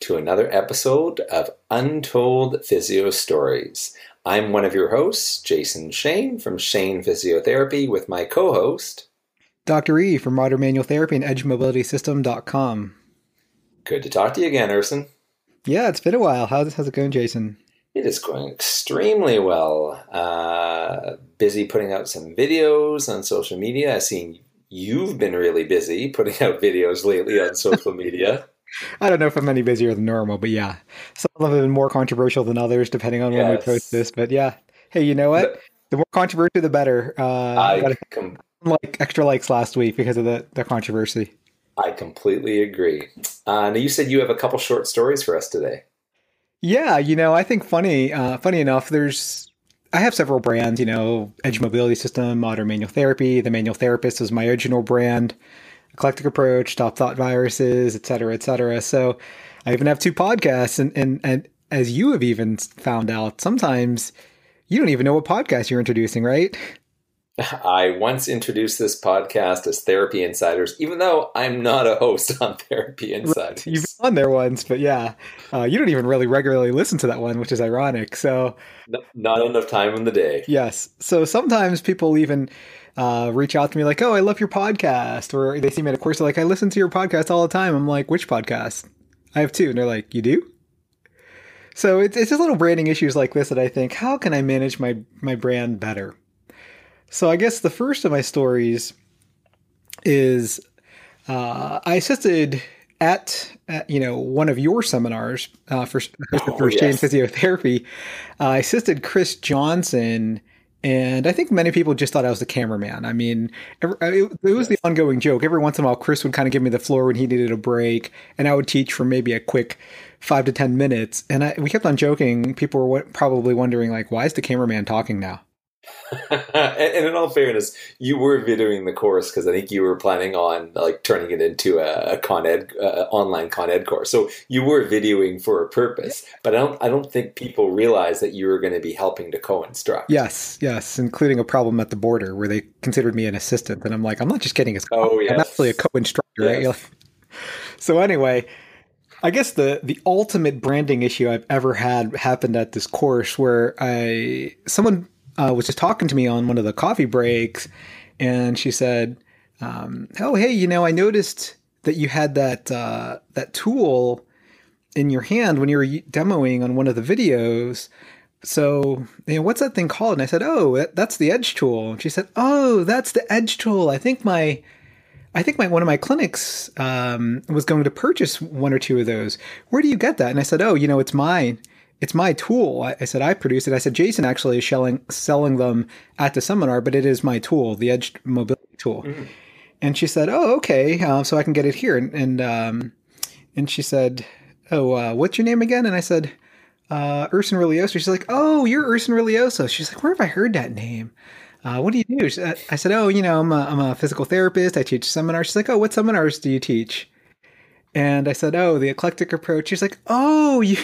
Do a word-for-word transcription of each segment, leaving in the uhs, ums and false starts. to another episode of Untold Physio Stories. I'm one of your hosts, Jason Shane from Shane Physiotherapy, with my co-host, Doctor E from Modern Manual Therapy and edge mobility system dot com. Good to talk to you again, Erson. Yeah, it's been a while. How's, how's it going, Jason? It is going extremely well. Uh, busy putting out some videos on social media. I've seen you've been really busy putting out videos lately on social media. I don't know if I'm any busier than normal, but yeah. Some of them have been more controversial than others, depending on yes. when we post this. But yeah, hey, you know what? The, the more controversial, the better. Uh, I got com- like extra likes last week because of the, the controversy. I completely agree. Uh, now, you said you have a couple short stories for us today. Yeah, you know, I think funny, uh, funny enough, there's... I have several brands, you know, Edge Mobility System, Modern Manual Therapy, The Manual Therapist is my original brand, Eclectic Approach, Stop Thought Viruses, et cetera, et cetera. So I even have two podcasts. And, and, and as you have even found out, sometimes you don't even know what podcast you're introducing, right? I once introduced this podcast as Therapy Insiders, even though I'm not a host on Therapy Insiders. Right. You've been on there once, but yeah, uh, you don't even really regularly listen to that one, which is ironic. So no, not enough time in the day. Yes. So sometimes people even uh, reach out to me like, oh, I love your podcast. Or they see me at a course, they're like, I listen to your podcast all the time. I'm like, which podcast? I have two. And they're like, you do? So it's, it's just little branding issues like this that I think, how can I manage my, my brand better? So I guess the first of my stories is uh, I assisted at, at, you know, one of your seminars uh, for, oh, for yes. Shane Physiotherapy. Uh, I assisted Chris Johnson, and I think many people just thought I was the cameraman. I mean, every, it, it was yes. the ongoing joke. Every once in a while, Chris would kind of give me the floor when he needed a break, and I would teach for maybe a quick five to ten minutes. And I, we kept on joking. People were probably wondering, like, why is the cameraman talking now? And in all fairness, you were videoing the course because I think you were planning on like turning it into a, a Con Ed, uh, online Con Ed course. So you were videoing for a purpose, but I don't, I don't think people realized that you were going to be helping to co-instruct. Yes, yes, including a problem at the border where they considered me an assistant, and I'm like, I'm not just kidding. It's oh, yes. I'm actually a co-instructor. Yes. Right? You're like... So anyway, I guess the, the ultimate branding issue I've ever had happened at this course where I someone. Uh, was just talking to me on one of the coffee breaks, and she said, um, oh, hey, you know, I noticed that you had that uh, that tool in your hand when you were demoing on one of the videos. So, you know, what's that thing called? And I said, oh, that's the Edge tool. And she said, oh, that's the Edge tool. I think my I think my one of my clinics um, was going to purchase one or two of those. Where do you get that? And I said, oh, you know, it's mine. It's my tool. I, I said, I produce it. I said, Jason actually is selling, selling them at the seminar, but it is my tool, the Edge Mobility tool. Mm-hmm. And she said, oh, okay. Uh, so I can get it here. And and, um, and she said, oh, uh, what's your name again? And I said, uh, Erson Religioso. She's like, oh, you're Erson Religioso. She's like, where have I heard that name? Uh, what do you do? She, I, I said, oh, you know, I'm a, I'm a physical therapist. I teach seminars. She's like, oh, what seminars do you teach? And I said, oh, the Eclectic Approach. She's like, oh, you...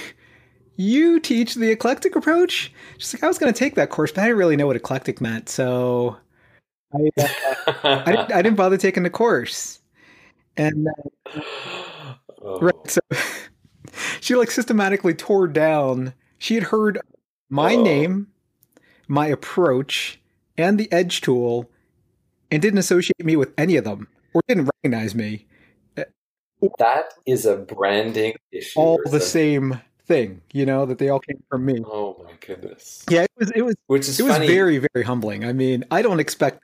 You teach the Eclectic Approach? She's like, I was going to take that course, but I didn't really know what eclectic meant. So I, uh, I, didn't, I didn't bother taking the course. And uh, oh. right, so she like systematically tore down. She had heard my oh. name, my approach, and the Edge tool, and didn't associate me with any of them or didn't recognize me. That is a branding issue. All the same thing, you know, that they all came from me. Oh my goodness. Yeah, it was it was Which is it funny. was very, very humbling. I mean, I don't expect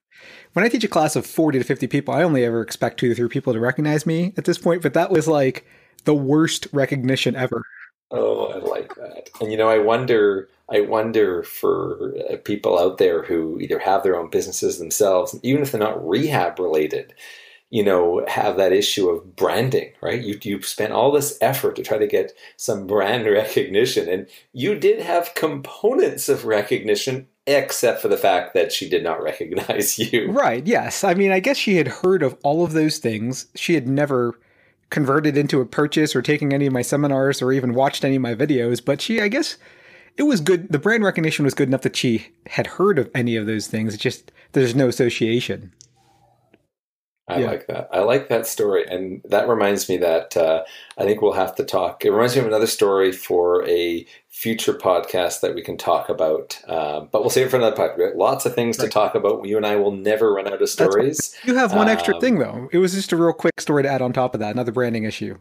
when I teach a class of forty to fifty people, I only ever expect two to three people to recognize me at this point, but that was like the worst recognition ever. Oh, I like that. And you know, I wonder I wonder for people out there who either have their own businesses themselves, even if they're not rehab related, you know, have that issue of branding, right? You you spent all this effort to try to get some brand recognition, and you did have components of recognition, except for the fact that she did not recognize you. Right, yes. I mean, I guess she had heard of all of those things. She had never converted into a purchase or taken any of my seminars or even watched any of my videos, but she, I guess... It was good. The brand recognition was good enough that she had heard of any of those things. It's just there's no association. I yeah. like that. I like that story. And that reminds me that uh, I think we'll have to talk. It reminds me of another story for a future podcast that we can talk about. Uh, but we'll save it for another podcast. Lots of things right. to talk about. You and I will never run out of stories. You have one um, extra thing, though. It was just a real quick story to add on top of that. Another branding issue.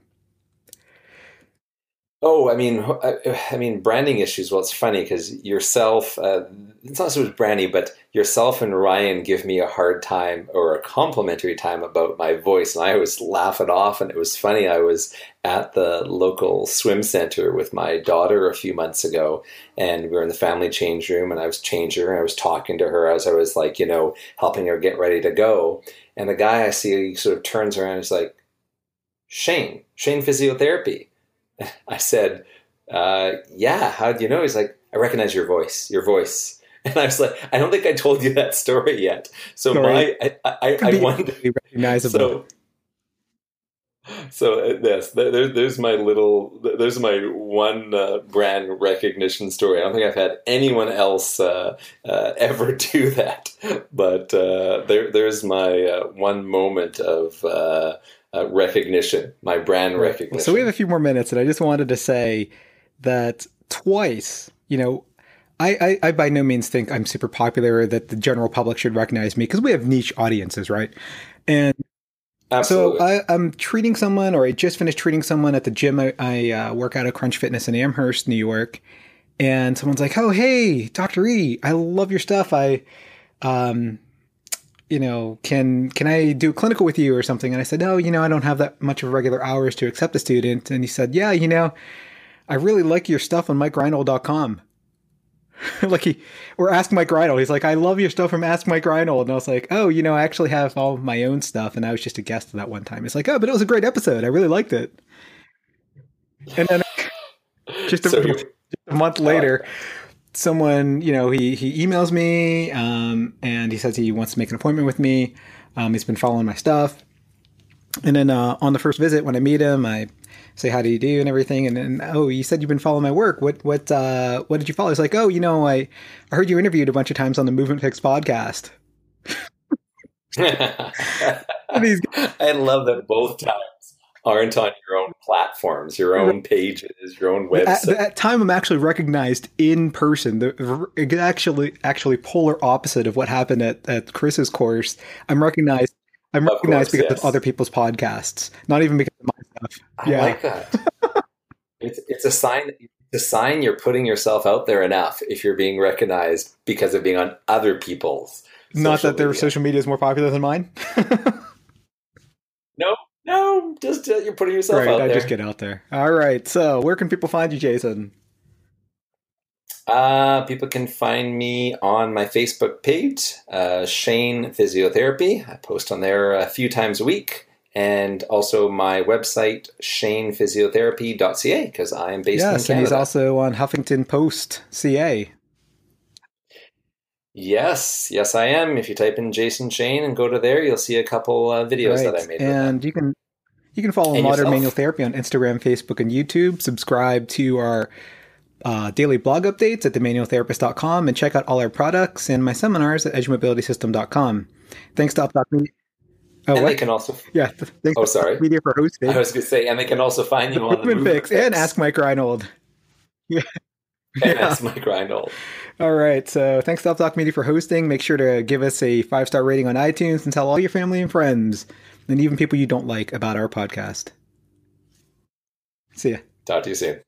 Oh, I mean, I, I mean, branding issues. Well, it's funny because yourself, uh, it's not so much brandy, but yourself and Ryan give me a hard time or a complimentary time about my voice. And I always laugh it off. And it was funny. I was at the local swim center with my daughter a few months ago, and we were in the family change room, and I was changing her, and I was talking to her as I was like, you know, helping her get ready to go. And the guy I see sort of turns around and is like, Shane, Shane Physiotherapy. I said, uh, yeah, how do you know? He's like, I recognize your voice, your voice. And I was like, I don't think I told you that story yet. So no, my, I, I, I, I wonder. Recognizable. So, so yes, there, there's my little, there's my one uh, brand recognition story. I don't think I've had anyone else uh, uh, ever do that. But uh, there, there's my uh, one moment of uh Uh, recognition, my brand recognition. So we have a few more minutes, and I just wanted to say that twice, you know, I, I, I by no means think I'm super popular or that the general public should recognize me because we have niche audiences, right? And Absolutely. so I, I'm treating someone, or I just finished treating someone at the gym. I, I uh, work out at Crunch Fitness in Amherst, New York. And someone's like, oh, hey, Doctor E, I love your stuff. I, um, you know, can can I do a clinical with you or something? And I said, no, you know, I don't have that much of regular hours to accept a student. And he said, yeah, you know, I really like your stuff on mike reinold dot com. Like he, or Ask Mike Reinold. He's like, I love your stuff from Ask Mike Reinold. And I was like, oh, you know, I actually have all of my own stuff. And I was just a guest that one time. It's like, oh, but it was a great episode. I really liked it. And then just a, so, just a month later... Someone, you know, he he emails me um, and he says he wants to make an appointment with me. Um, he's been following my stuff. And then uh, on the first visit, when I meet him, I say, how do you do and everything. And then, oh, you said you've been following my work. What what uh, what did you follow? He's like, oh, you know, I, I heard you interviewed a bunch of times on the Movement Fix podcast. I love that both times aren't on your own platforms, your own pages, your own website. At that time, I'm actually recognized in person. The actually, actually polar opposite of what happened at, at Chris's course. I'm recognized. I'm of recognized course, because yes. of other people's podcasts, not even because of my stuff. I yeah. like that. it's it's a sign. It's a sign you're putting yourself out there enough if you're being recognized because of being on other people's. Not that their media. social media is more popular than mine. No. No, just uh, you're putting yourself right, out I there. Just get out there. All right. So where can people find you, Jason? Uh, people can find me on my Facebook page, uh, Shane Physiotherapy. I post on there a few times a week. And also my website, shane physiotherapy dot c a, because I am based yes, in Canada. Yes, and he's also on Huffington Post C A. Yes. Yes, I am. If you type in Jason Shane and go to there, you'll see a couple uh, videos right. that I made. And you can you can follow and Modern yourself. Manual Therapy on Instagram, Facebook, and YouTube. Subscribe to our uh, daily blog updates at the manual therapist dot com and check out all our products and my seminars at edge mobility system dot com. Thanks to UpDoc Media. Oh, and what? they can also yeah. Thanks oh, to sorry. Media for hosting. I was going to say, and they can also find you the on the Movement Fix and Ask Mike Reinold. Yeah. And yeah. That's Mike Reinold. All right. So thanks to UpDoc Media for hosting. Make sure to give us a five-star rating on iTunes and tell all your family and friends and even people you don't like about our podcast. See ya. Talk to you soon.